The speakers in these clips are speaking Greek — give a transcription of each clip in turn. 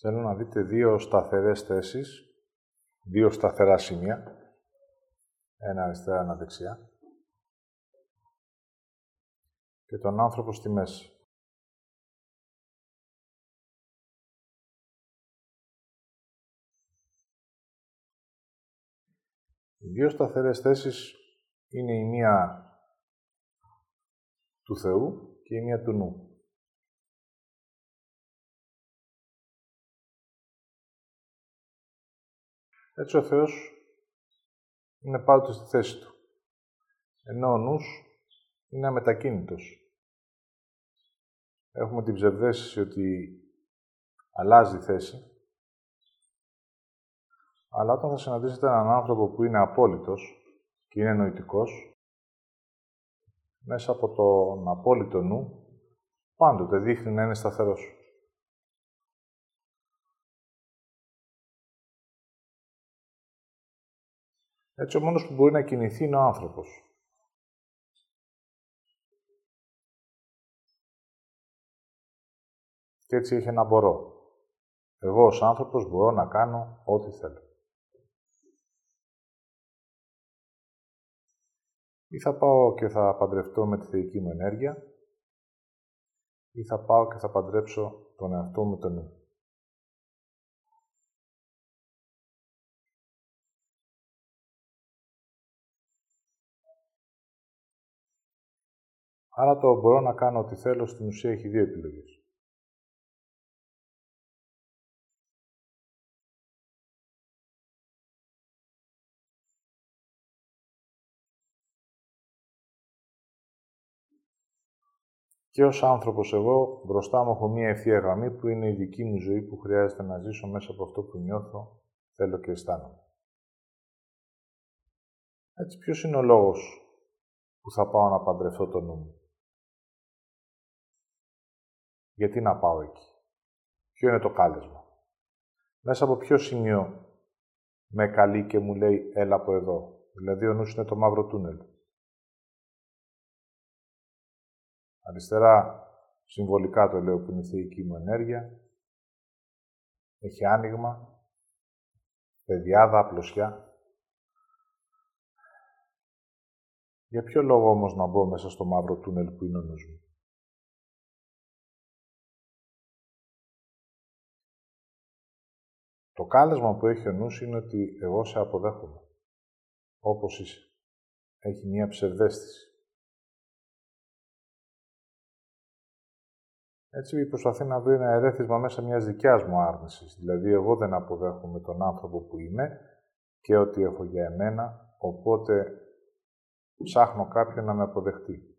Θέλω να δείτε δύο σταθερές θέσεις, δύο σταθερά σημεία, ένα αριστερά, ένα δεξιά, και τον άνθρωπο στη μέση. Οι δύο σταθερές θέσεις είναι η μία του Θεού και η μία του νου. Έτσι ο Θεός είναι πάντοτε στη θέση του, ενώ ο νους είναι αμετακίνητος. Έχουμε την ψευδαίσθηση ότι αλλάζει θέση, αλλά όταν θα συναντήσετε έναν άνθρωπο που είναι απόλυτος και είναι νοητικός, μέσα από τον απόλυτο νου πάντοτε δείχνει να είναι σταθερός. Έτσι, ο μόνος που μπορεί να κινηθεί είναι ο άνθρωπος. Και έτσι είχε να μπορώ. Εγώ ως άνθρωπος μπορώ να κάνω ό,τι θέλω. Ή θα πάω και θα παντρευτώ με τη θεϊκή μου ενέργεια, ή θα πάω και θα παντρέψω τον εαυτό μου τον νου. Άρα το μπορώ να κάνω ό,τι θέλω, στην ουσία έχει δύο επιλογές. Και ως άνθρωπος εγώ, μπροστά μου έχω μία ευθεία γραμμή που είναι η δική μου ζωή που χρειάζεται να ζήσω μέσα από αυτό που νιώθω, θέλω και αισθάνομαι. Έτσι, ποιος είναι ο λόγος που θα πάω να παντρευτώ τον νου μου? Γιατί να πάω εκεί? Ποιο είναι το κάλεσμα? Μέσα από ποιο σημείο με καλεί και μου λέει έλα από εδώ? Δηλαδή ο νους είναι το μαύρο τούνελ. Αριστερά συμβολικά το λέω που είναι η θεϊκή μου ενέργεια. Έχει άνοιγμα, πεδιάδα, απλωσιά. Για ποιο λόγο όμως να μπω μέσα στο μαύρο τούνελ που είναι ο νους μου? Το κάλεσμα που έχει ο νους είναι ότι εγώ σε αποδέχομαι, όπως είσαι. Έχει μία ψευδαίσθηση. Έτσι προσπαθεί να βρει ένα ερέθισμα μέσα μιας δικιάς μου άρνησης. Δηλαδή, εγώ δεν αποδέχομαι τον άνθρωπο που είμαι και ό,τι έχω για εμένα, οπότε ψάχνω κάποιον να με αποδεχτεί.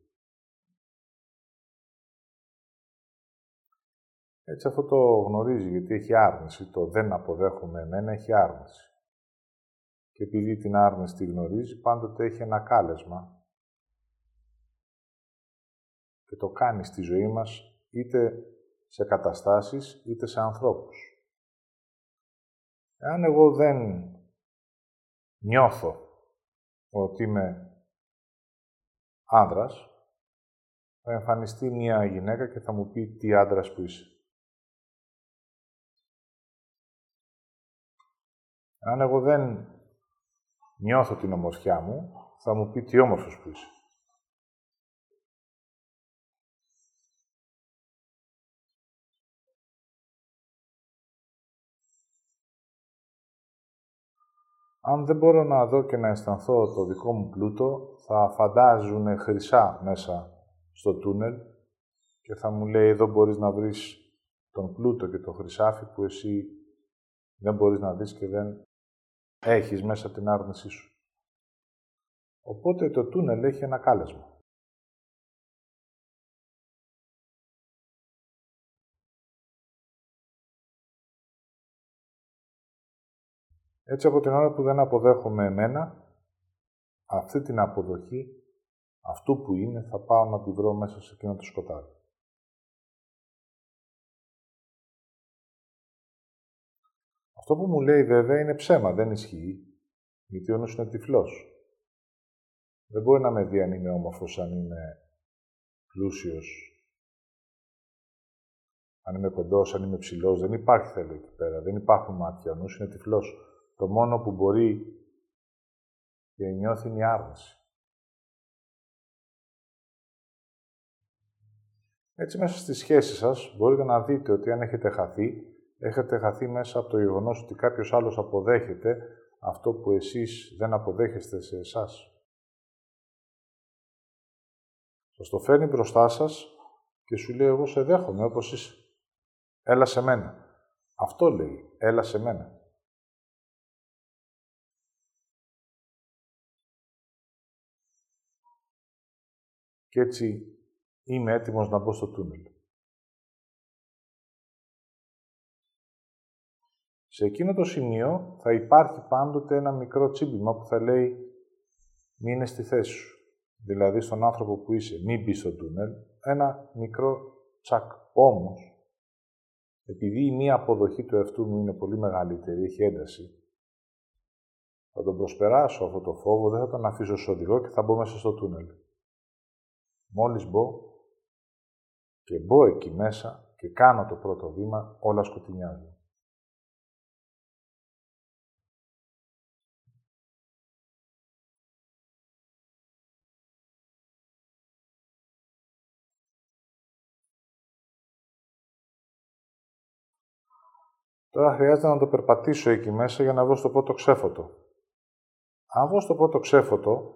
Έτσι αυτό το γνωρίζει, γιατί έχει άρνηση. Το δεν αποδέχομαι εμένα έχει άρνηση. Και επειδή την άρνηση τη γνωρίζει, πάντοτε έχει ένα κάλεσμα. Και το κάνει στη ζωή μας, είτε σε καταστάσεις, είτε σε ανθρώπους. Εάν εγώ δεν νιώθω ότι είμαι άνδρας, θα εμφανιστεί μία γυναίκα και θα μου πει τι άντρας που είσαι. Αν εγώ δεν νιώθω την ομορφιά μου, θα μου πει τι όμορφος που είσαι. Αν δεν μπορώ να δω και να αισθανθώ το δικό μου πλούτο, θα φαντάζουνε χρυσά μέσα στο τούνελ και θα μου λέει εδώ μπορείς να βρεις τον πλούτο και το χρυσάφι που εσύ δεν μπορείς να δεις και δεν έχεις μέσα την άρνησή σου. Οπότε το τούνελ έχει ένα κάλεσμα. Έτσι από την ώρα που δεν αποδέχομαι εμένα, αυτή την αποδοχή, αυτού που είναι, θα πάω να τη βρω μέσα σε εκείνο το σκοτάδι. Αυτό που μου λέει βέβαια είναι ψέμα, δεν ισχύει, γιατί ο νους είναι τυφλός. Δεν μπορεί να με δει αν είμαι όμορφος, αν είμαι πλούσιος, αν είμαι κοντός, αν είμαι ψηλός, δεν υπάρχει θέλω εκεί πέρα, δεν υπάρχουν μάτια, ο νους είναι τυφλός. Το μόνο που μπορεί και νιώθει είναι η άρνηση. Έτσι, μέσα στη σχέση σας μπορείτε να δείτε ότι αν έχετε χαθεί μέσα από το γεγονός ότι κάποιος άλλος αποδέχεται αυτό που εσείς δεν αποδέχεστε σε εσάς. Σας το φέρνει μπροστά σας και σου λέει εγώ σε δέχομαι όπως είσαι. Έλα σε μένα. Αυτό λέει, έλα σε μένα. Και έτσι είμαι έτοιμος να μπω στο τούνελ. Σε εκείνο το σημείο θα υπάρχει πάντοτε ένα μικρό τσίμπημα που θα λέει μείνε στη θέση σου. Δηλαδή στον άνθρωπο που είσαι, μην μπει στο τούνελ, ένα μικρό τσακ. Όμως, επειδή η μία αποδοχή του εαυτού μου είναι πολύ μεγαλύτερη, έχει ένταση, θα τον προσπεράσω αυτό το φόβο, δεν θα τον αφήσω σωδηγό και θα μπω μέσα στο τούνελ. Μόλις μπω και μπω εκεί μέσα και κάνω το πρώτο βήμα, όλα σκοτεινιάζουν. Τώρα χρειάζεται να το περπατήσω εκεί μέσα για να βγω στο πρώτο ξέφωτο. Αν βγω στο πρώτο ξέφωτο,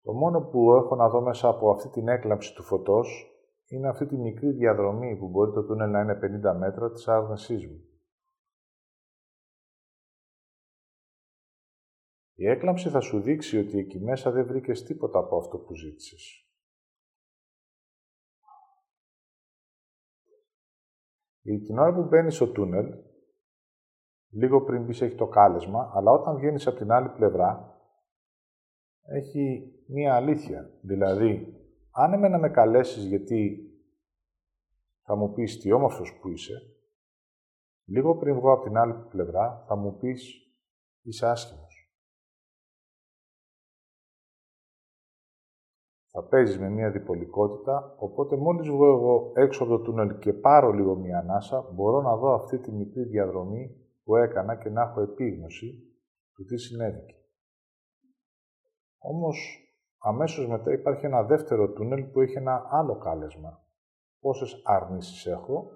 το μόνο που έχω να δω μέσα από αυτή την έκλαμψη του φωτός είναι αυτή τη μικρή διαδρομή που μπορεί το τούνελ να είναι 50 μέτρα της άρνησής μου. Η έκλαμψη θα σου δείξει ότι εκεί μέσα δεν βρήκες τίποτα από αυτό που ζήτησες. Την ώρα που μπαίνεις στο τούνελ, λίγο πριν μπεις έχει το κάλεσμα, αλλά όταν βγαίνεις από την άλλη πλευρά, έχει μία αλήθεια. Δηλαδή, αν εμένα με καλέσεις γιατί θα μου πεις τι όμορφος που είσαι, λίγο πριν βγω από την άλλη πλευρά θα μου πεις είσαι άσχημος. Θα παίζεις με μία διπολικότητα, οπότε μόλις βγω εγώ έξω από το τούνελ και πάρω λίγο μία ανάσα, μπορώ να δω αυτή τη μικρή διαδρομή που έκανα και να έχω επίγνωση του τι συνέβηκε. Όμως, αμέσως μετά υπάρχει ένα δεύτερο τούνελ που έχει ένα άλλο κάλεσμα. Πόσες αρνήσεις έχω,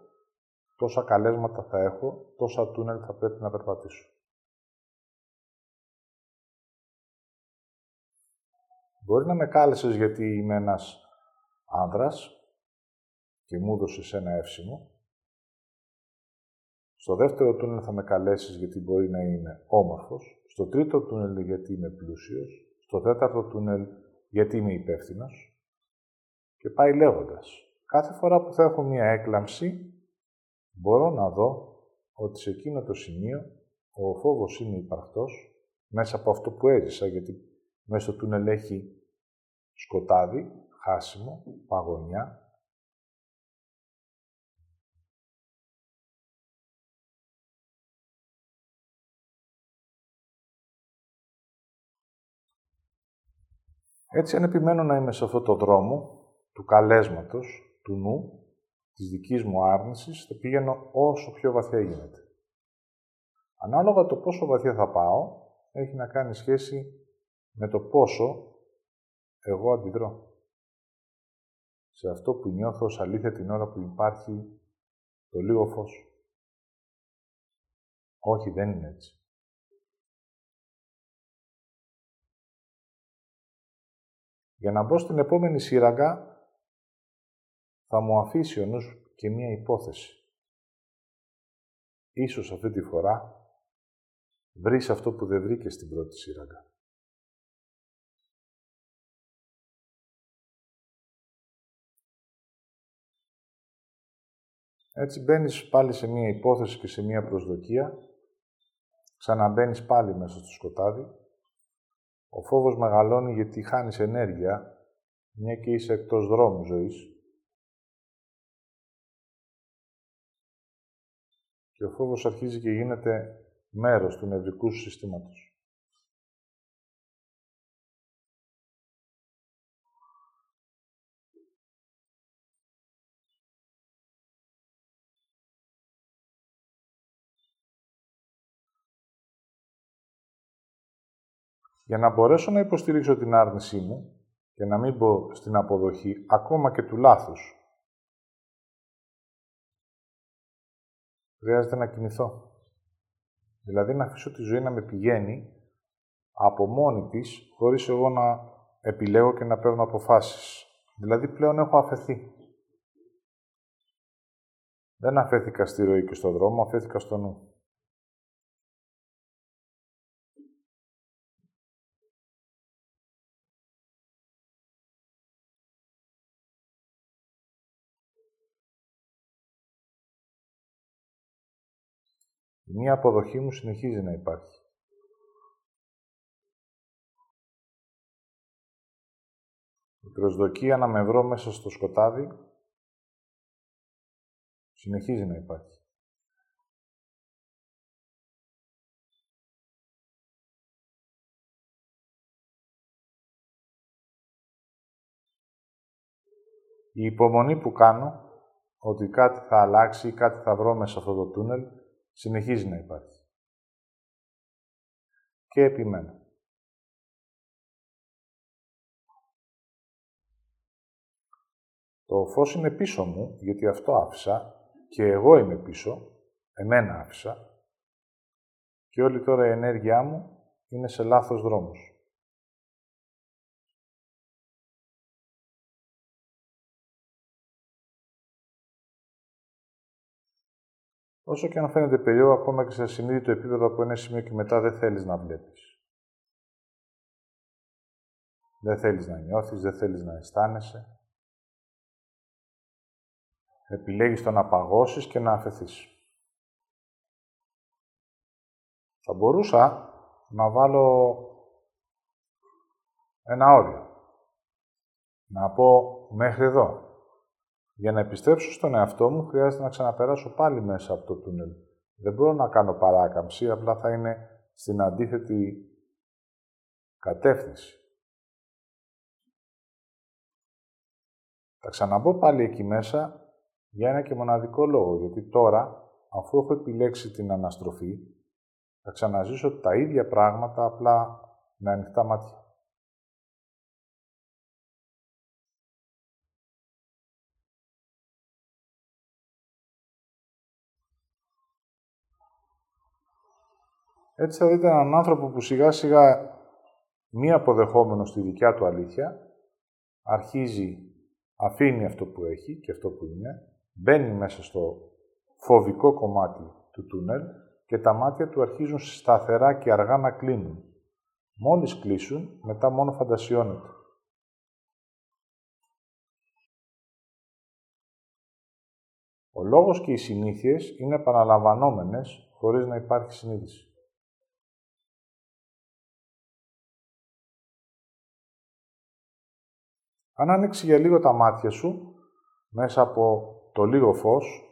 τόσα καλέσματα θα έχω, τόσα τούνελ θα πρέπει να περπατήσω. Μπορεί να με κάλεσες γιατί είμαι ένας άνδρας και μου έδωσες ένα εύσημο. Στο δεύτερο τούνελ θα με καλέσεις γιατί μπορεί να είμαι όμορφος. Στο τρίτο τούνελ γιατί είμαι πλούσιος. Στο τέταρτο τούνελ, γιατί είμαι υπεύθυνος, και πάει λέγοντας. Κάθε φορά που θα έχω μία έκλαμψη, μπορώ να δω ότι σε εκείνο το σημείο ο φόβος είναι υπαρκτός μέσα από αυτό που έζησα, γιατί μέσα στο τούνελ έχει σκοτάδι, χάσιμο, παγωνιά. Έτσι, αν επιμένω να είμαι σε αυτό το δρόμο του καλέσματος, του νου, της δικής μου άρνησης, θα πηγαίνω όσο πιο βαθιά γίνεται. Ανάλογα το πόσο βαθιά θα πάω, έχει να κάνει σχέση με το πόσο εγώ αντιδρώ σε αυτό που νιώθω ως αλήθεια την ώρα που υπάρχει το λίγο φως. Όχι, δεν είναι έτσι. Για να μπω στην επόμενη σύραγγα, θα μου αφήσει ο νους και μία υπόθεση. Ίσως αυτή τη φορά βρεις αυτό που δεν βρήκες στην πρώτη σύραγγα. Έτσι μπαίνεις πάλι σε μία υπόθεση και σε μία προσδοκία. Ξαναμπαίνεις πάλι μέσα στο σκοτάδι. Ο φόβος μεγαλώνει γιατί χάνεις ενέργεια, μια και είσαι εκτός δρόμου ζωής. Και ο φόβος αρχίζει και γίνεται μέρος του νευρικού σου συστήματος. Για να μπορέσω να υποστηρίξω την άρνησή μου και να μην μπω στην αποδοχή ακόμα και του λάθους, χρειάζεται να κινηθώ. Δηλαδή να αφήσω τη ζωή να με πηγαίνει από μόνη της, χωρίς εγώ να επιλέγω και να παίρνω αποφάσεις. Δηλαδή πλέον έχω αφαιθεί. Δεν αφέθηκα στη ροή και στον δρόμο, αφέθηκα στο νου. Η μία αποδοχή μου συνεχίζει να υπάρχει. Η προσδοκία να με βρω μέσα στο σκοτάδι συνεχίζει να υπάρχει. Η υπομονή που κάνω ότι κάτι θα αλλάξει ή κάτι θα βρω μέσα σε αυτό το τούνελ συνεχίζει να υπάρχει. Και επιμένω. Το φως είναι πίσω μου, γιατί αυτό άφησα και εγώ είμαι πίσω, εμένα άφησα και όλη τώρα η ενέργειά μου είναι σε λάθος δρόμους. Όσο και αν φαίνεται περίοδο, ακόμα και σε συνείδητο επίπεδο από ένα σημείο και μετά δεν θέλεις να βλέπεις. Δεν θέλεις να νιώθεις, δεν θέλεις να αισθάνεσαι. Επιλέγεις το να παγώσεις και να αφαιθείς. Θα μπορούσα να βάλω ένα όριο. Να πω μέχρι εδώ. Για να επιστρέψω στον εαυτό μου χρειάζεται να ξαναπεράσω πάλι μέσα από το τούνελ. Δεν μπορώ να κάνω παράκαμψη, απλά θα είναι στην αντίθετη κατεύθυνση. Θα ξαναμπω πάλι εκεί μέσα για ένα και μοναδικό λόγο, γιατί τώρα, αφού έχω επιλέξει την αναστροφή, θα ξαναζήσω τα ίδια πράγματα, απλά με ανοιχτά μάτια. Έτσι θα δείτε έναν άνθρωπο που σιγά σιγά, μη αποδεχόμενος τη δικιά του αλήθεια, αρχίζει, αφήνει αυτό που έχει και αυτό που είναι, μπαίνει μέσα στο φοβικό κομμάτι του τούνελ και τα μάτια του αρχίζουν σταθερά και αργά να κλείνουν. Μόλις κλείσουν, μετά μόνο φαντασιώνεται. Ο λόγος και οι συνήθειες είναι επαναλαμβανόμενες χωρίς να υπάρχει συνείδηση. Αν ανοίξει για λίγο τα μάτια σου, μέσα από το λίγο φως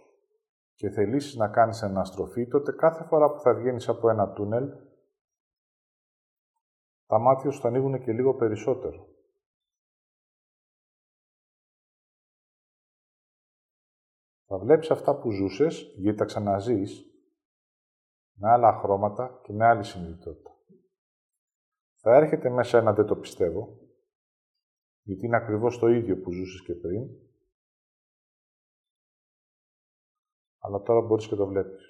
και θελήσεις να κάνεις αναστροφή, τότε κάθε φορά που θα βγαίνεις από ένα τούνελ, τα μάτια σου θα ανοίγουν και λίγο περισσότερο. Θα βλέπεις αυτά που ζούσες, γιατί τα ξαναζείς, με άλλα χρώματα και με άλλη συνειδητότητα. Θα έρχεται μέσα ένα «δεν το πιστεύω», γιατί είναι ακριβώς το ίδιο που ζούσες και πριν, αλλά τώρα μπορείς και το βλέπεις.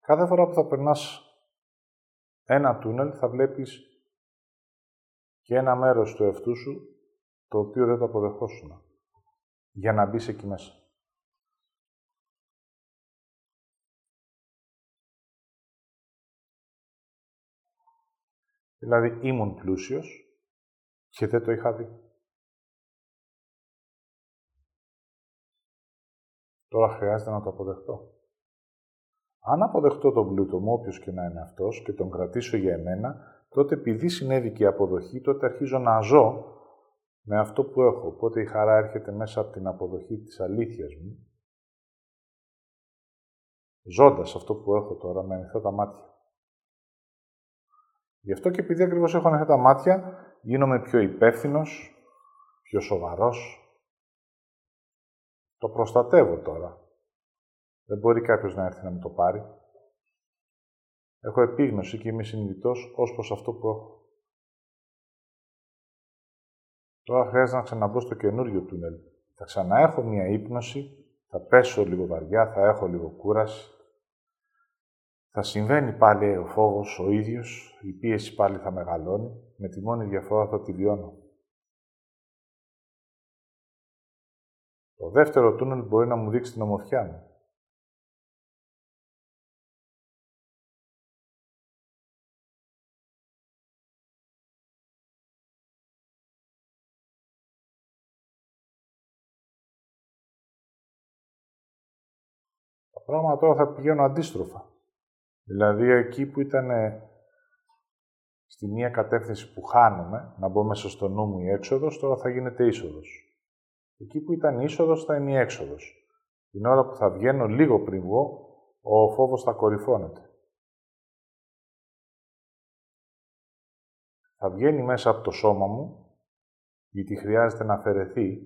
Κάθε φορά που θα περνάς ένα τούνελ, θα βλέπεις και ένα μέρος του εαυτού σου, το οποίο δεν το αποδεχόσουν, για να μπεις εκεί μέσα. Δηλαδή, ήμουν πλούσιος και δεν το είχα δει. Τώρα χρειάζεται να το αποδεχτώ. Αν αποδεχτώ τον πλούτο μου, όποιος και να είναι αυτός, και τον κρατήσω για εμένα, τότε επειδή συνέβη και η αποδοχή, τότε αρχίζω να ζω με αυτό που έχω, οπότε η χαρά έρχεται μέσα από την αποδοχή της αλήθειας μου, ζώντας αυτό που έχω τώρα με ανοιχτά τα μάτια. Γι' αυτό και επειδή ακριβώς έχω ανοιχτά τα μάτια, γίνομαι πιο υπεύθυνος, πιο σοβαρός. Το προστατεύω τώρα. Δεν μπορεί κάποιος να έρθει να μου το πάρει. Έχω επίγνωση και είμαι συνειδητός ως προς αυτό που έχω. Τώρα χρειάζεται να ξαναμπω στο καινούριο τούνελ. Θα ξαναέχω μία ύπνωση, θα πέσω λίγο βαριά, θα έχω λίγο κούραση. Θα συμβαίνει πάλι ο φόβος ο ίδιος, η πίεση πάλι θα μεγαλώνει, με τη μόνη διαφορά θα τη βιώνω. Το δεύτερο τούνελ μπορεί να μου δείξει την ομορφιά μου. Τα πράγματα τώρα θα πηγαίνουν αντίστροφα. Δηλαδή, εκεί που ήταν στη μία κατεύθυνση που χάνομαι, να μπω μέσα στο νου μου η έξοδος, τώρα θα γίνεται είσοδος. Εκεί που ήταν η είσοδος, θα είναι η έξοδος. Την ώρα που θα βγαίνω λίγο πριν βγω, ο φόβος θα κορυφώνεται. Θα βγαίνει μέσα από το σώμα μου, γιατί χρειάζεται να αφαιρεθεί,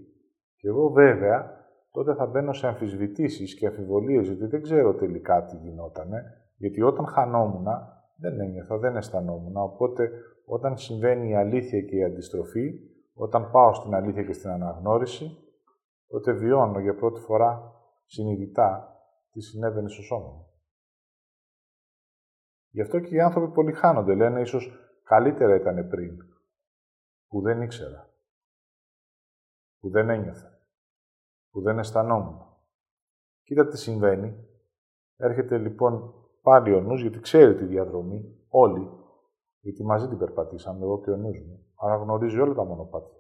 και εγώ βέβαια, τότε θα μπαίνω σε αμφισβητήσεις και αμφιβολίες, γιατί δεν ξέρω τελικά τι γινότανε. Γιατί όταν χανόμουνα, δεν ένιωθα, δεν αισθανόμουνα, οπότε όταν συμβαίνει η αλήθεια και η αντιστροφή, όταν πάω στην αλήθεια και στην αναγνώριση, τότε βιώνω για πρώτη φορά συνειδητά τι συνέβαινε στο σώμα μου. Γι' αυτό και οι άνθρωποι πολλοί χάνονται, λένε ίσως καλύτερα ήταν πριν, που δεν ήξερα, που δεν ένιωθα, που δεν αισθανόμουν. Κοίτα τι συμβαίνει. Έρχεται λοιπόν πάλι ο νους, γιατί ξέρει τη διαδρομή, όλοι, γιατί μαζί την περπατήσαμε, εγώ και ο νους μου, αναγνωρίζει όλα τα μονοπάτια.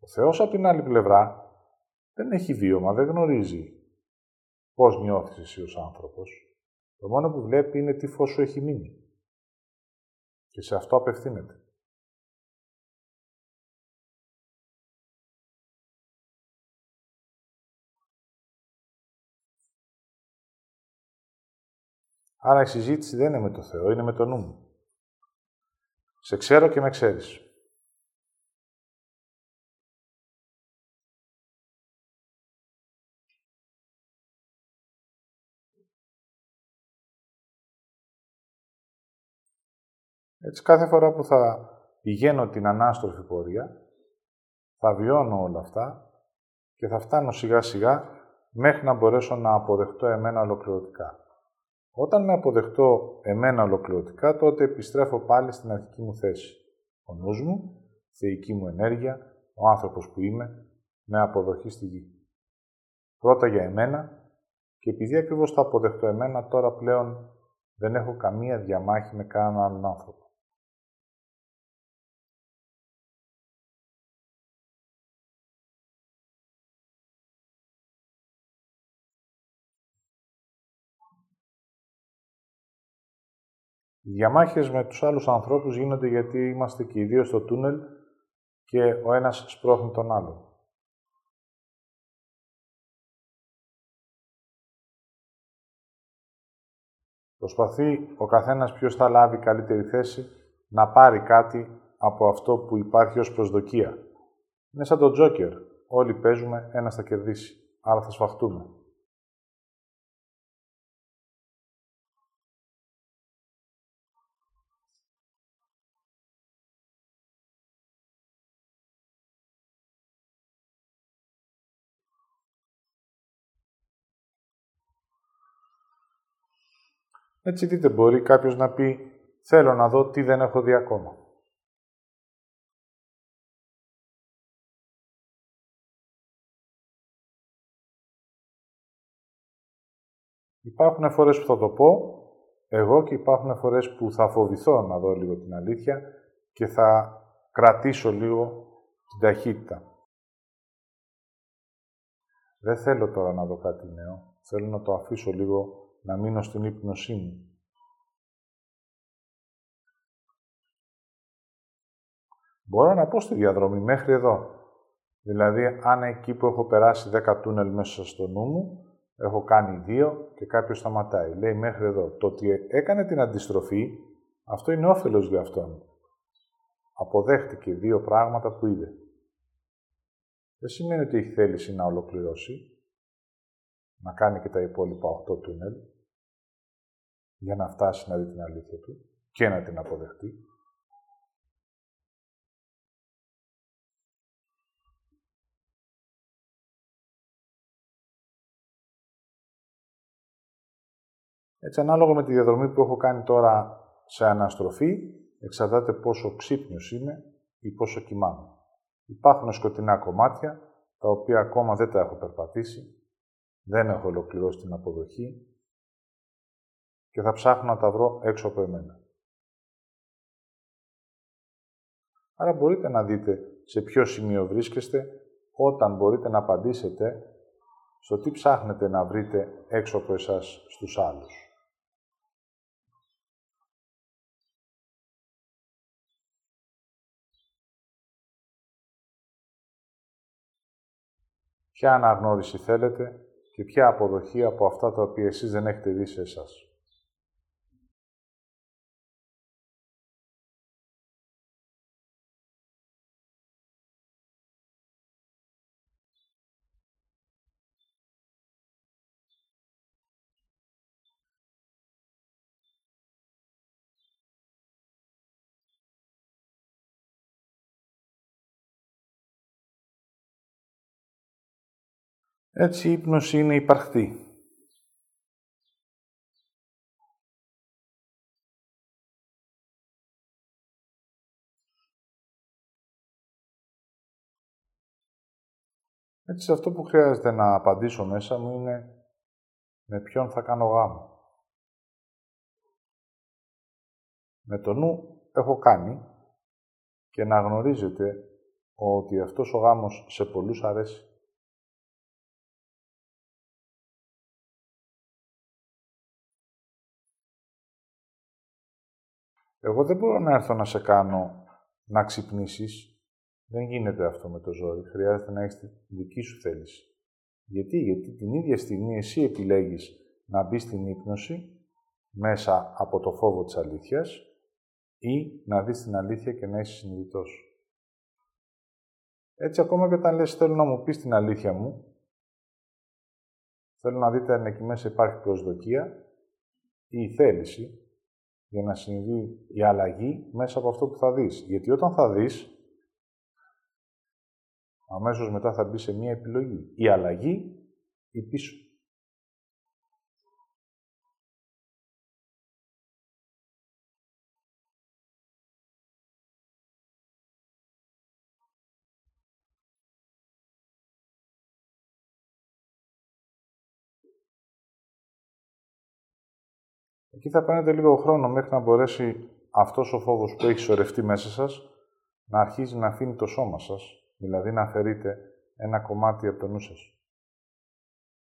Ο Θεός, από την άλλη πλευρά, δεν έχει βίωμα, δεν γνωρίζει πώς νιώθεις εσύ ως άνθρωπος. Το μόνο που βλέπει είναι τι φως σου έχει μείνει. Και σε αυτό απευθύνεται. Άρα η συζήτηση δεν είναι με το Θεό, είναι με το νου μου. Σε ξέρω και με ξέρεις. Έτσι κάθε φορά που θα πηγαίνω την ανάστροφη πορεία, θα βιώνω όλα αυτά και θα φτάνω σιγά σιγά μέχρι να μπορέσω να αποδεχτώ εμένα ολοκληρωτικά. Όταν με αποδεχτώ εμένα ολοκληρωτικά, τότε επιστρέφω πάλι στην αρχική μου θέση. Ο νους μου, θεϊκή μου ενέργεια, ο άνθρωπος που είμαι, με αποδοχή στη γη. Πρώτα για εμένα, και επειδή ακριβώς το αποδεχτώ εμένα, τώρα πλέον δεν έχω καμία διαμάχη με κανέναν άλλον άνθρωπο. Οι διαμάχες με τους άλλους ανθρώπους γίνονται γιατί είμαστε και οι δύο στο τούνελ και ο ένας σπρώχνει τον άλλον. Προσπαθεί ο καθένας ποιος θα λάβει καλύτερη θέση να πάρει κάτι από αυτό που υπάρχει ως προσδοκία. Είναι σαν τον τζόκερ. Όλοι παίζουμε, ένας θα κερδίσει, άρα θα σφαχτούμε. Έτσι δείτε, μπορεί κάποιος να πει, θέλω να δω τι δεν έχω δει ακόμα. Υπάρχουν φορές που θα το πω εγώ και υπάρχουν φορές που θα φοβηθώ να δω λίγο την αλήθεια και θα κρατήσω λίγο την ταχύτητα. Δεν θέλω τώρα να δω κάτι νέο, θέλω να το αφήσω λίγο να μείνω στην ύπνωσή μου. Μπορώ να πω στη διαδρομή μέχρι εδώ. Δηλαδή, αν εκεί που έχω περάσει 10 τούνελ μέσα στο νου μου, έχω κάνει 2 και κάποιος σταματάει. Λέει μέχρι εδώ. Το ότι έκανε την αντιστροφή, αυτό είναι όφελος για αυτόν. Αποδέχτηκε 2 πράγματα που είδε. Δεν σημαίνει ότι έχει θέληση να ολοκληρώσει, να κάνει και τα υπόλοιπα 8 τούνελ, για να φτάσει να δει την αλήθεια του και να την αποδεχτεί. Έτσι, ανάλογα με τη διαδρομή που έχω κάνει τώρα σε αναστροφή, εξαρτάται πόσο ξύπνιος είμαι ή πόσο κοιμάμαι. Υπάρχουν σκοτεινά κομμάτια, τα οποία ακόμα δεν τα έχω περπατήσει, δεν έχω ολοκληρώσει την αποδοχή και θα ψάχνω να τα βρω έξω από εμένα. Άρα μπορείτε να δείτε σε ποιο σημείο βρίσκεστε όταν μπορείτε να απαντήσετε στο τι ψάχνετε να βρείτε έξω από εσάς στους άλλους. Ποια αναγνώριση θέλετε και ποια αποδοχή από αυτά τα οποία εσείς δεν έχετε δει σε εσάς. Έτσι, η ύπνος είναι υπαρχτή. Έτσι, αυτό που χρειάζεται να απαντήσω μέσα μου είναι με ποιον θα κάνω γάμο. Με το νου έχω κάνει και να γνωρίζετε ότι αυτός ο γάμος σε πολλούς αρέσει. Εγώ δεν μπορώ να έρθω να σε κάνω να ξυπνήσεις. Δεν γίνεται αυτό με το ζόρι. Χρειάζεται να έχεις τη δική σου θέληση. Γιατί την ίδια στιγμή εσύ επιλέγεις να μπεις στην ύπνωση μέσα από το φόβο της αλήθειας ή να δεις την αλήθεια και να είσαι συνειδητός. Έτσι, ακόμα και όταν λες θέλω να μου πεις την αλήθεια μου, θέλω να δείτε αν εκεί μέσα υπάρχει προσδοκία ή η θέληση για να συμβεί η αλλαγή μέσα από αυτό που θα δεις. Γιατί όταν θα δεις, αμέσως μετά θα μπει σε μία επιλογή. Η αλλαγή ή πίσω. Εκεί θα παίρνετε λίγο χρόνο μέχρι να μπορέσει αυτός ο φόβος που έχει σωρευτεί μέσα σας να αρχίζει να αφήνει το σώμα σας, δηλαδή να αφαιρείτε ένα κομμάτι από το νου σας.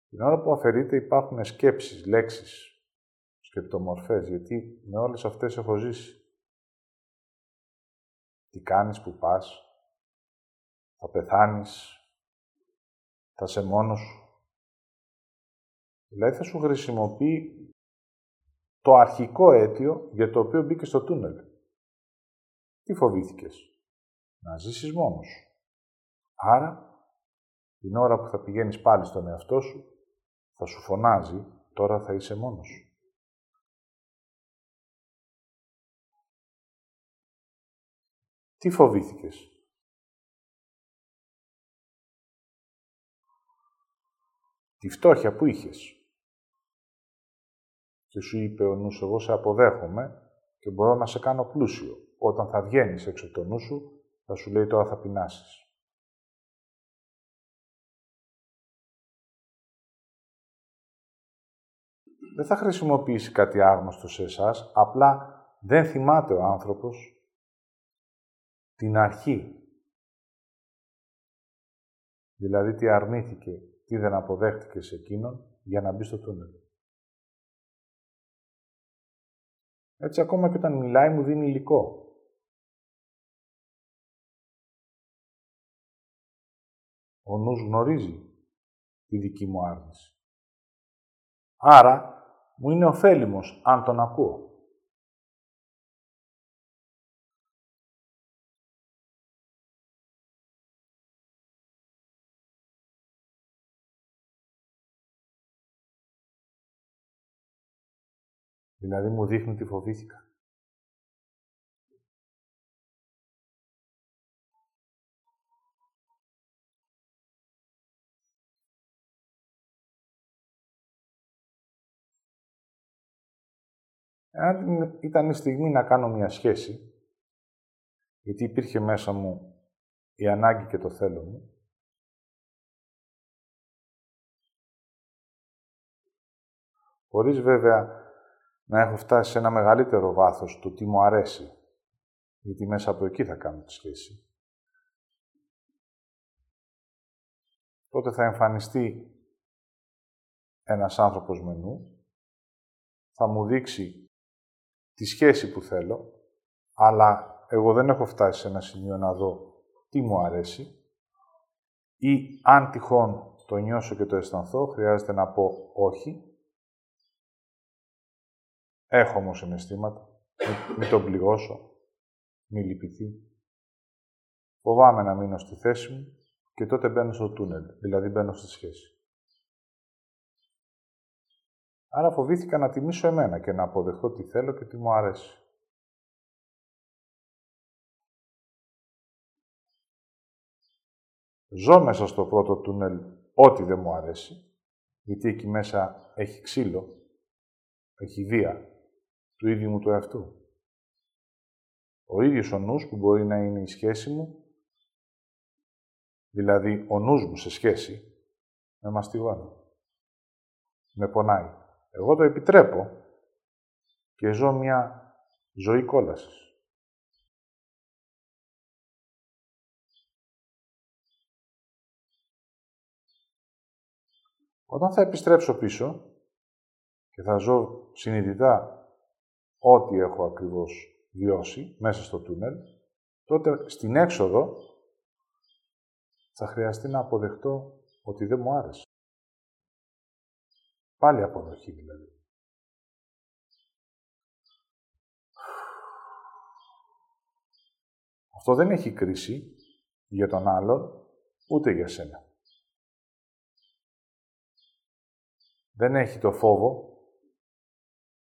Την ώρα που αφαιρείτε υπάρχουν σκέψεις, λέξεις, σκεπτομορφές, γιατί με όλες αυτές έχω ζήσει. Τι κάνεις, που πας, θα πεθάνεις, θα είσαι μόνος σου. Δηλαδή θα σου χρησιμοποιεί το αρχικό αίτιο για το οποίο μπήκες στο τούνελ. Τι φοβήθηκες? Να ζήσεις μόνος σου. Άρα, την ώρα που θα πηγαίνεις πάλι στον εαυτό σου, θα σου φωνάζει, τώρα θα είσαι μόνος σου. Τι φοβήθηκες? Τη φτώχεια που είχες. Και σου είπε ο νους, εγώ σε αποδέχομαι και μπορώ να σε κάνω πλούσιο. Όταν θα βγαίνεις έξω από το νου σου, θα σου λέει τώρα θα πεινάσεις. Δεν θα χρησιμοποιήσει κάτι άγνωστο σε εσάς, απλά δεν θυμάται ο άνθρωπος την αρχή. Δηλαδή τι αρνήθηκε, τι δεν αποδέχτηκε σε εκείνον για να μπει στο τούνελ. Έτσι, ακόμα και όταν μιλάει, μου δίνει υλικό. Ο νους γνωρίζει τη δική μου άρνηση. Άρα, μου είναι ωφέλιμος αν τον ακούω. Δηλαδή μου δείχνει ότι φοβήθηκα. Εάν ήταν η στιγμή να κάνω μια σχέση, γιατί υπήρχε μέσα μου η ανάγκη και το θέλω μου, χωρίς βέβαια να έχω φτάσει σε ένα μεγαλύτερο βάθος του τι μου αρέσει, γιατί μέσα από εκεί θα κάνω τη σχέση, τότε θα εμφανιστεί ένας άνθρωπος με νου, θα μου δείξει τη σχέση που θέλω, αλλά εγώ δεν έχω φτάσει σε ένα σημείο να δω τι μου αρέσει ή αν τυχόν το νιώσω και το αισθανθώ, χρειάζεται να πω όχι. Έχω όμως συναισθήματα, μην τον πληγώσω, μην λυπηθεί. Φοβάμαι να μείνω στη θέση μου και τότε μπαίνω στο τούνελ, δηλαδή μπαίνω στη σχέση. Άρα φοβήθηκα να τιμήσω εμένα και να αποδεχτώ τι θέλω και τι μου αρέσει. Ζω μέσα στο πρώτο τούνελ ό,τι δεν μου αρέσει, γιατί εκεί μέσα έχει ξύλο, έχει βία του ίδιου μου του εαυτού. Ο ίδιος ο νους που μπορεί να είναι η σχέση μου, δηλαδή ο νους μου σε σχέση, με μαστιγώνει, με πονάει. Εγώ το επιτρέπω και ζω μια ζωή κόλασης. Όταν θα επιστρέψω πίσω και θα ζω συνειδητά ό,τι έχω ακριβώς βιώσει μέσα στο τούνελ, τότε στην έξοδο θα χρειαστεί να αποδεχτώ ότι δεν μου άρεσε. Πάλι αποδοχή δηλαδή. Αυτό δεν έχει κρίση για τον άλλον, ούτε για σένα. Δεν έχει το φόβο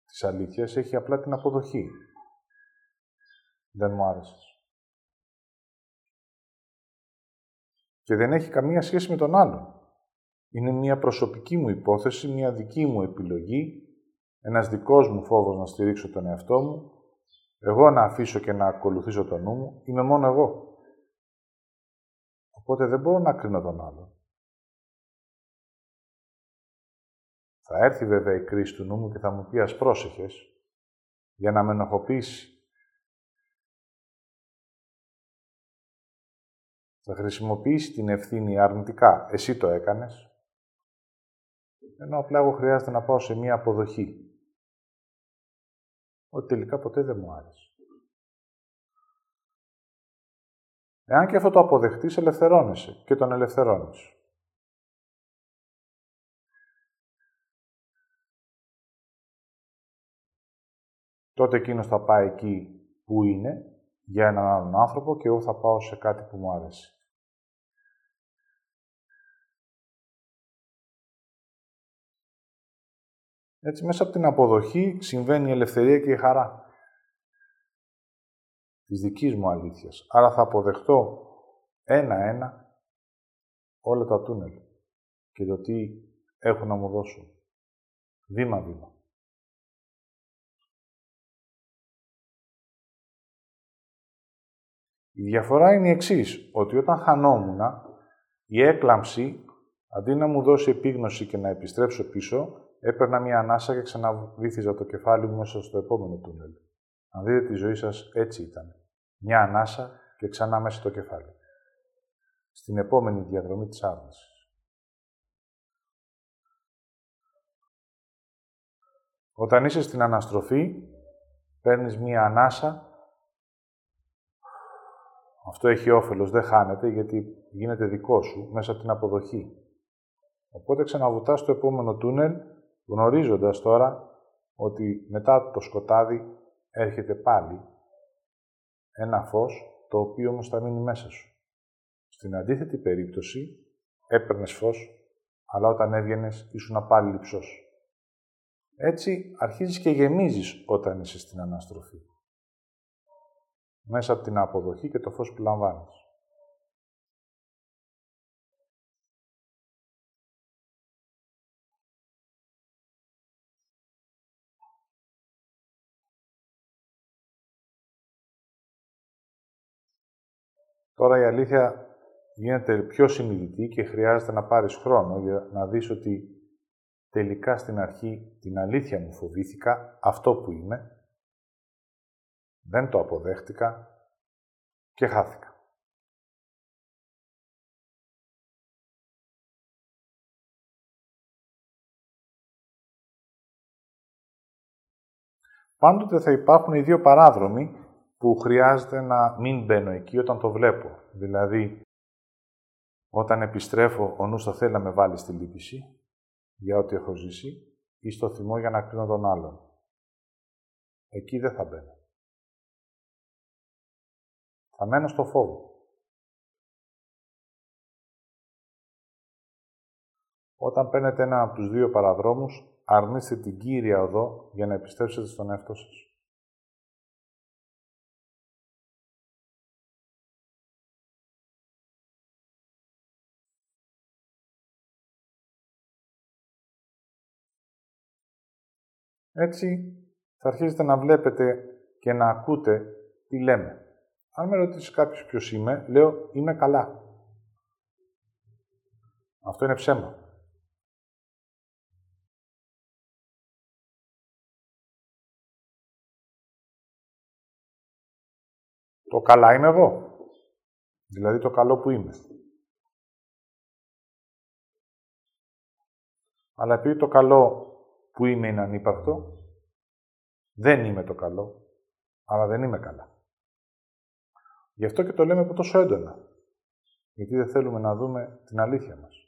της αλήθειας, έχει απλά την αποδοχή. Δεν μου άρεσες. Και δεν έχει καμία σχέση με τον άλλον. Είναι μια προσωπική μου υπόθεση, μια δική μου επιλογή, ένας δικός μου φόβος να στηρίξω τον εαυτό μου, εγώ να αφήσω και να ακολουθήσω τον νου μου, είμαι μόνο εγώ. Οπότε δεν μπορώ να κρίνω τον άλλον. Θα έρθει βέβαια η κρίση του νου μου και θα μου πει ας πρόσεχες, για να με ενοχοποιήσει. Θα χρησιμοποιήσει την ευθύνη αρνητικά, εσύ το έκανες, ενώ απλά εγώ χρειάζεται να πάω σε μία αποδοχή. Ότι τελικά ποτέ δεν μου άρεσε. Εάν και αυτό το αποδεχτείς, ελευθερώνεσαι και τον ελευθερώνεις. Τότε εκείνος θα πάει εκεί που είναι, για έναν άλλον άνθρωπο και εγώ θα πάω σε κάτι που μου άρεσε. Έτσι, μέσα από την αποδοχή συμβαίνει η ελευθερία και η χαρά της δικής μου αλήθειας. Άρα θα αποδεχτώ ένα-ένα όλα τα τούνελ και το τι έχουν να μου δώσουν. Βήμα-βήμα. Η διαφορά είναι η εξής, ότι όταν χανόμουνα, η έκλαμψη, αντί να μου δώσει επίγνωση και να επιστρέψω πίσω, έπαιρνα μία ανάσα και ξαναβύθιζα το κεφάλι μου μέσα στο επόμενο τούνελ. Αν δείτε τη ζωή σας, έτσι ήταν. Μια ανάσα και ξανά μέσα στο κεφάλι. Στην επόμενη διαδρομή της άρνησης. Όταν είσαι στην αναστροφή, παίρνεις μία ανάσα. Αυτό έχει όφελος, δεν χάνεται, γιατί γίνεται δικό σου μέσα από την αποδοχή. Οπότε ξαναβουτάς στο επόμενο τούνελ γνωρίζοντας τώρα ότι μετά το σκοτάδι έρχεται πάλι ένα φως, το οποίο όμως θα μείνει μέσα σου. Στην αντίθετη περίπτωση, έπαιρνες φως, αλλά όταν έβγαινες ήσουν πάλι λυψός. Έτσι αρχίζεις και γεμίζεις όταν είσαι στην αναστροφή. Μέσα από την αποδοχή και το φως που λαμβάνεις. Τώρα η αλήθεια γίνεται πιο συνειδητή και χρειάζεται να πάρεις χρόνο για να δεις ότι τελικά στην αρχή την αλήθεια μου φοβήθηκα, αυτό που είμαι, δεν το αποδέχτηκα και χάθηκα. Πάντοτε θα υπάρχουν οι δύο παράδρομοι που χρειάζεται να μην μπαίνω εκεί όταν το βλέπω. Δηλαδή, όταν επιστρέφω, ο νους θα θέλει να με βάλει στη λύπηση για ό,τι έχω ζήσει ή στο θυμό για να κρίνω τον άλλον. Εκεί δεν θα μπαίνω. Θα μένω στο φόβο. Όταν παίρνετε ένα από τους δύο παραδρόμους, αρνείστε την κύρια οδό για να επιστρέψετε στον εαυτό σας. Έτσι θα αρχίσετε να βλέπετε και να ακούτε τι λέμε. Αν με ρωτήσει κάποιος ποιος είμαι, λέω είμαι καλά. Αυτό είναι ψέμα. Το καλά είμαι εγώ. Δηλαδή το καλό που είμαι. Αλλά επειδή το καλό που είμαι είναι ανύπαρκτο, δεν είμαι το καλό, αλλά δεν είμαι καλά. Γι' αυτό και το λέμε από τόσο έντονα, γιατί δεν θέλουμε να δούμε την αλήθεια μας.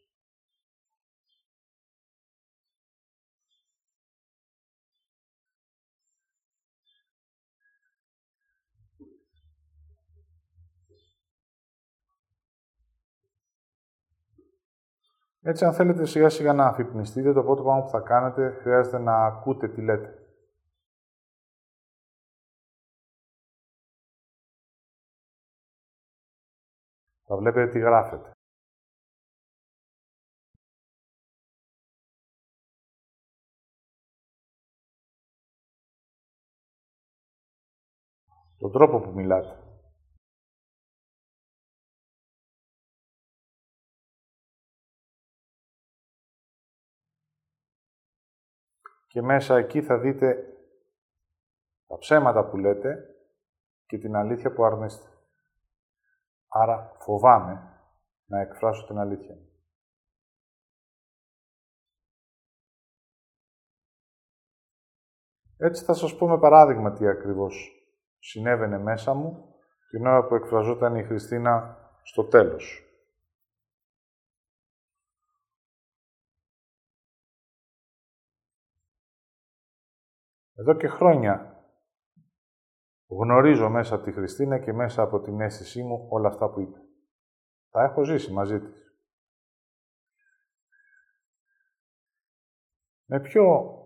Έτσι, αν θέλετε σιγά σιγά να αφυπνιστείτε, το πρώτο πράγμα που θα κάνετε χρειάζεται να ακούτε τι λέτε. Θα βλέπετε τι γράφετε. Τον τρόπο που μιλάτε. Και μέσα εκεί θα δείτε τα ψέματα που λέτε και την αλήθεια που αρνείστε. Άρα φοβάμαι να εκφράσω την αλήθεια μου. Έτσι θα σας πω με παράδειγμα τι ακριβώς συνέβαινε μέσα μου την ώρα που εκφραζόταν η Χριστίνα στο τέλος. Εδώ και χρόνια γνωρίζω μέσα από τη Χριστίνα και μέσα από την αίσθησή μου όλα αυτά που είπε. Τα έχω ζήσει μαζί της. Με ποιο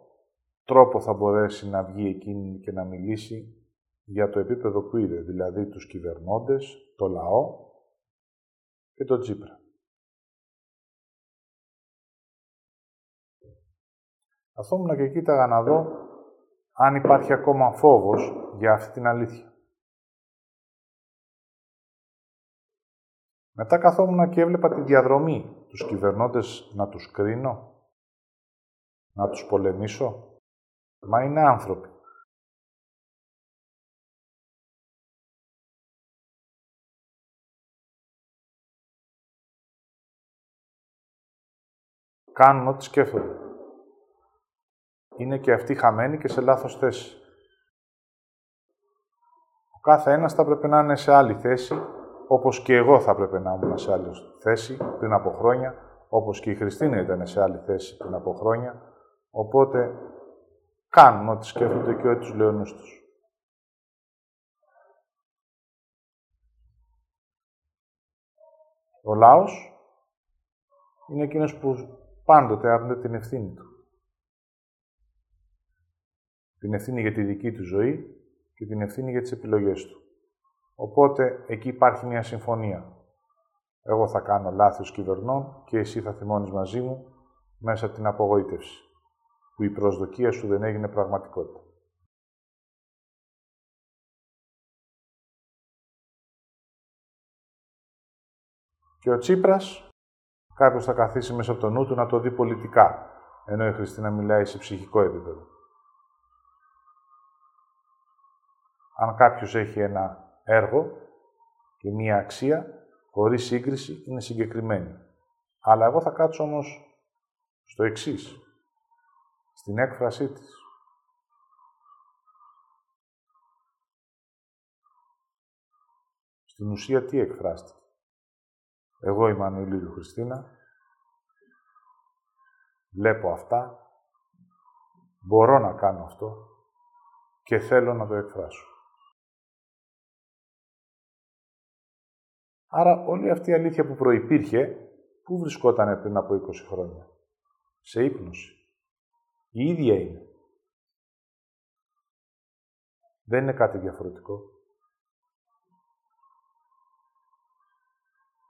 τρόπο θα μπορέσει να βγει εκείνη και να μιλήσει για το επίπεδο που είδε, δηλαδή τους κυβερνώντες, το λαό και τον Τσίπρα. Καθόμουν και κοίταγα να δω αν υπάρχει ακόμα φόβος για αυτή την αλήθεια. Μετά καθόμουν και έβλεπα τη διαδρομή, τους κυβερνώντες να τους κρίνω, να τους πολεμήσω, μα είναι άνθρωποι. Κάνουν ό,τι σκέφτονται. Είναι και αυτοί χαμένοι και σε λάθος θέση. Ο κάθε ένας θα πρέπει να είναι σε άλλη θέση, όπως και εγώ θα πρέπει να ήμουν σε άλλη θέση πριν από χρόνια, όπως και η Χριστίνα ήταν σε άλλη θέση πριν από χρόνια, Οπότε κάνουν ό,τι σκέφτονται και ό,τι τους λέει ο νους τους. Ο λαός είναι εκείνος που πάντοτε άρνεται την ευθύνη του. Την ευθύνη για τη δική του ζωή και την ευθύνη για τις επιλογές του. Οπότε, εκεί υπάρχει μια συμφωνία. Εγώ θα κάνω λάθος κυβερνών και εσύ θα θυμώνεις μαζί μου μέσα από την απογοήτευση, που η προσδοκία σου δεν έγινε πραγματικότητα. Και ο Τσίπρας, κάποιος θα καθίσει μέσα από το νου του να το δει πολιτικά, ενώ η Χριστίνα μιλάει σε ψυχικό επίπεδο. Αν κάποιος έχει ένα έργο και μία αξία, χωρίς σύγκριση, είναι συγκεκριμένη. Αλλά εγώ θα κάτσω όμως στο εξής, στην έκφρασή της. Στην ουσία τι εκφράστηκε. Εγώ η Μανουηλίδου Χριστίνα, βλέπω αυτά, μπορώ να κάνω αυτό και θέλω να το εκφράσω. Άρα, όλη αυτή η αλήθεια που προϋπήρχε, πού βρισκότανε πριν από 20 χρόνια. Σε ύπνωση. Η ίδια είναι. Δεν είναι κάτι διαφορετικό.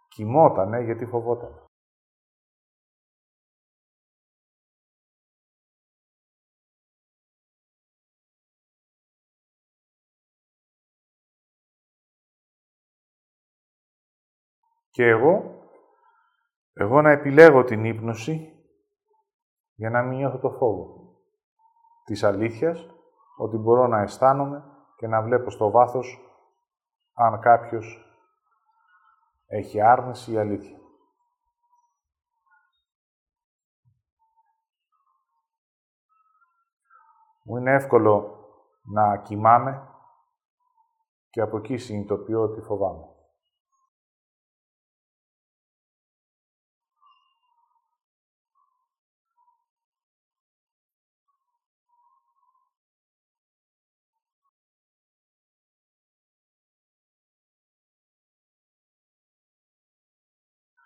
Κοιμότανε γιατί φοβότανε. Και εγώ να επιλέγω την ύπνωση για να μην νιώθω το φόβο της αλήθειας, ότι μπορώ να αισθάνομαι και να βλέπω στο βάθος αν κάποιος έχει άρνηση ή αλήθεια. Μου είναι εύκολο να κοιμάμαι και από εκεί συνειδητοποιώ ότι φοβάμαι.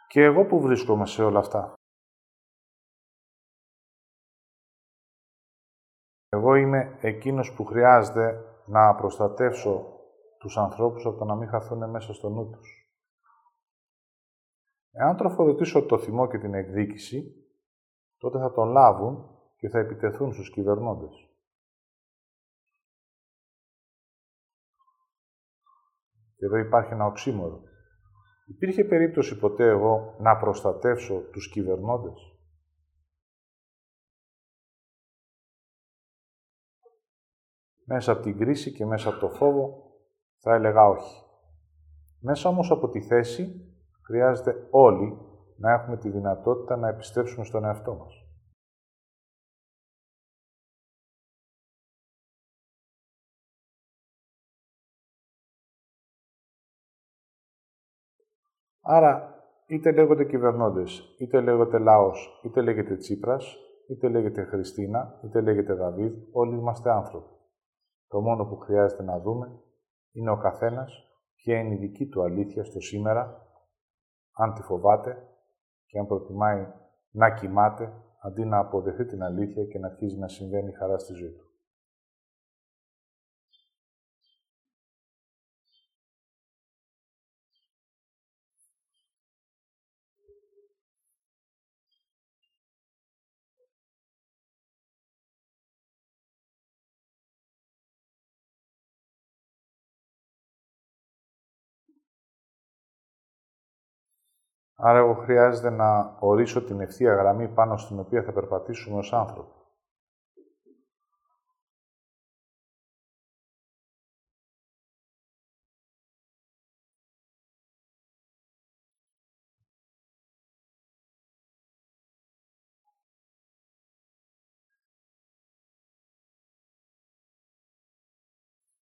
Και εγώ που βρίσκομαι σε όλα αυτά. Εγώ είμαι εκείνος που χρειάζεται να προστατεύσω τους ανθρώπους από το να μην χαθούν μέσα στο νου τους. Εάν τροφοδοτήσω το θυμό και την εκδίκηση, τότε θα τον λάβουν και θα επιτεθούν στους κυβερνώντες. Και εδώ υπάρχει ένα οξύμορο. Υπήρχε περίπτωση ποτέ εγώ να προστατεύσω τους κυβερνώντες? Μέσα από την κρίση και μέσα από το φόβο θα έλεγα όχι. Μέσα όμως από τη θέση χρειάζεται όλοι να έχουμε τη δυνατότητα να επιστρέψουμε στον εαυτό μας. Άρα, είτε λέγονται κυβερνώντες, είτε λέγονται λαός, είτε λέγεται Τσίπρας, είτε λέγεται Χριστίνα, είτε λέγεται Δαυίδ, όλοι είμαστε άνθρωποι. Το μόνο που χρειάζεται να δούμε είναι ο καθένας ποια είναι η δική του αλήθεια στο σήμερα, αν τη φοβάται και αν προτιμάει να κοιμάται, αντί να αποδεχθεί την αλήθεια και να αρχίζει να συμβαίνει χαρά στη ζωή του. Άρα, εγώ χρειάζεται να ορίσω την ευθεία γραμμή πάνω στην οποία θα περπατήσουμε ως άνθρωποι.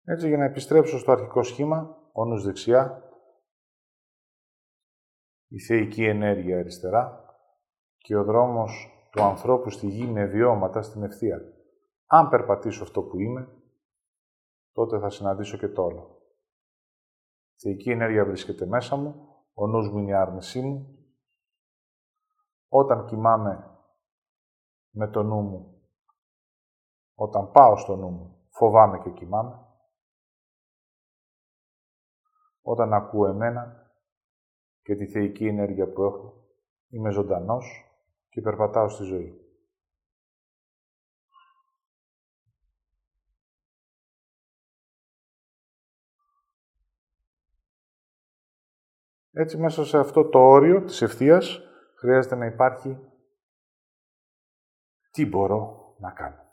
Έτσι, για να επιστρέψω στο αρχικό σχήμα, ο νους δεξιά, η θεϊκή ενέργεια αριστερά και ο δρόμος του ανθρώπου στη γη με βιώματα στην ευθεία. Αν περπατήσω αυτό που είμαι, τότε θα συναντήσω και το όλο. Θεϊκή ενέργεια βρίσκεται μέσα μου, ο νους μου είναι η άρνησή μου. Όταν κοιμάμαι με το νου μου, όταν πάω στο νου μου, φοβάμαι και κοιμάμαι. Όταν ακούω εμένα και τη θεϊκή ενέργεια που έχω, είμαι ζωντανός και περπατάω στη ζωή. Έτσι, μέσα σε αυτό το όριο της ευθείας, χρειάζεται να υπάρχει τι μπορώ να κάνω.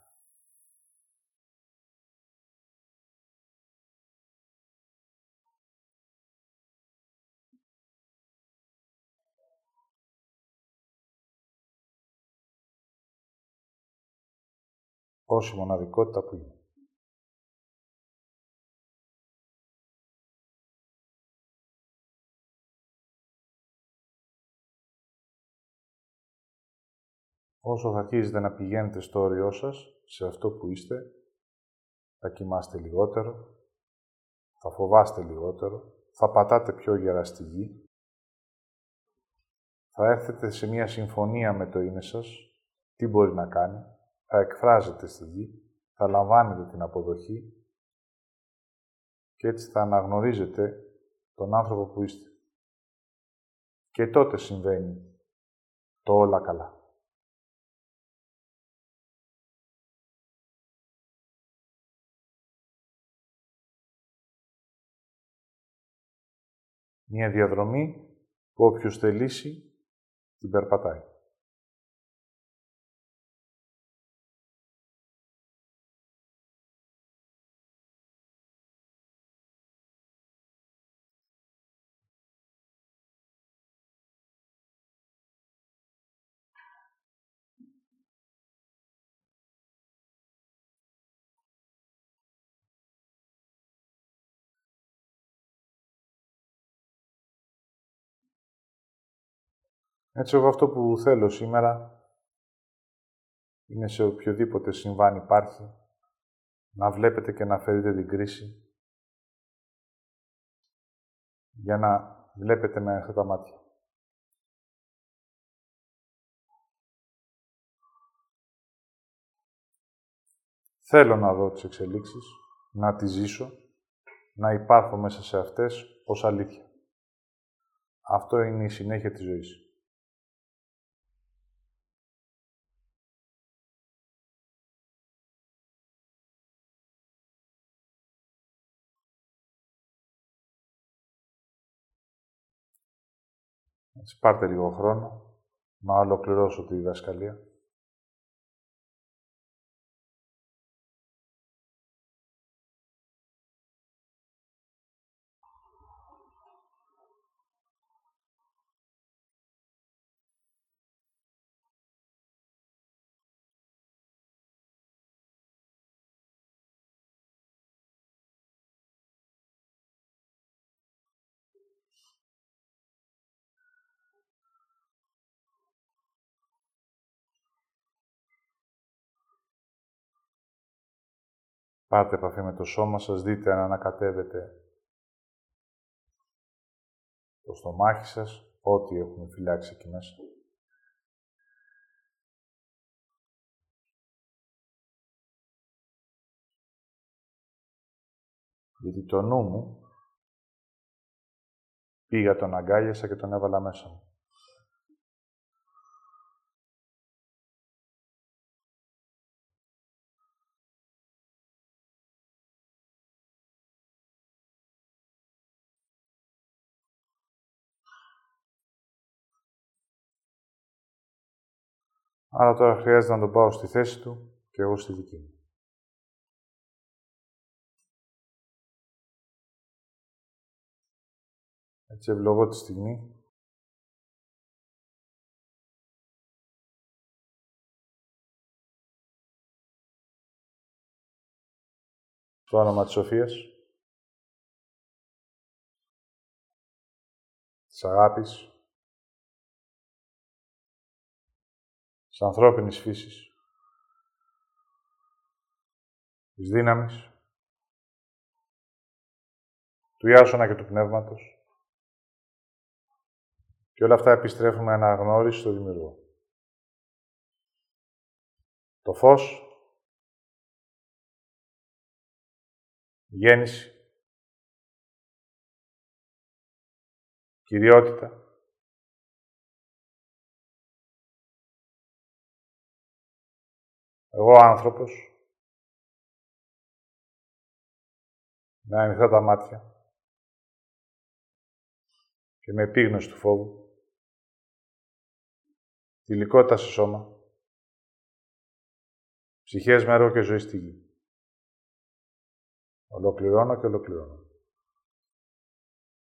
Ως η μοναδικότητα που είναι. Όσο θα αρχίζετε να πηγαίνετε στο όριό σας, σε αυτό που είστε, θα κοιμάστε λιγότερο, θα φοβάστε λιγότερο, θα πατάτε πιο γερά στη γη, θα έρθετε σε μία συμφωνία με το είναι σας, τι μπορεί να κάνει, θα εκφράζετε στη γη, θα λαμβάνετε την αποδοχή και έτσι θα αναγνωρίζετε τον άνθρωπο που είστε. Και τότε συμβαίνει το όλα καλά. Μια διαδρομή που όποιος θελήσει την περπατάει. Έτσι, εγώ αυτό που θέλω σήμερα είναι σε οποιοδήποτε συμβάν υπάρχει, να βλέπετε και να αφαιρείτε την κρίση, για να βλέπετε με αυτά τα μάτια. Θέλω να δω τις εξελίξεις, να τις ζήσω, να υπάρχω μέσα σε αυτές ως αλήθεια. Αυτό είναι η συνέχεια της ζωής. Πάρτε λίγο χρόνο, να ολοκληρώσω τη διδασκαλία. Πάρτε επαφή με το σώμα σας, δείτε αν ανακατεύετε το στομάχι σας, ό,τι έχουμε φυλάξει εκεί μέσα. Γιατί το νου μου πήγα, τον αγκάλιασα και τον έβαλα μέσα μου. Άρα τώρα χρειάζεται να τον πάω στη θέση του και εγώ στη δική μου. Έτσι ευλογώ τη στιγμή. Στο όνομα της σοφίας, της αγάπης, της ανθρώπινης φύσης, της δύναμης, του Ιάσονα και του Πνεύματος. Και όλα αυτά επιστρέφουν με αναγνώριση στο Δημιουργό. Το φως, η γέννηση, κυριότητα, εγώ άνθρωπος, με ανοιχτά τα μάτια και με επίγνωση του φόβου, τη υλικότητα σε σώμα, ψυχές, μέρο και ζωή στη γη. Ολοκληρώνω και ολοκληρώνω.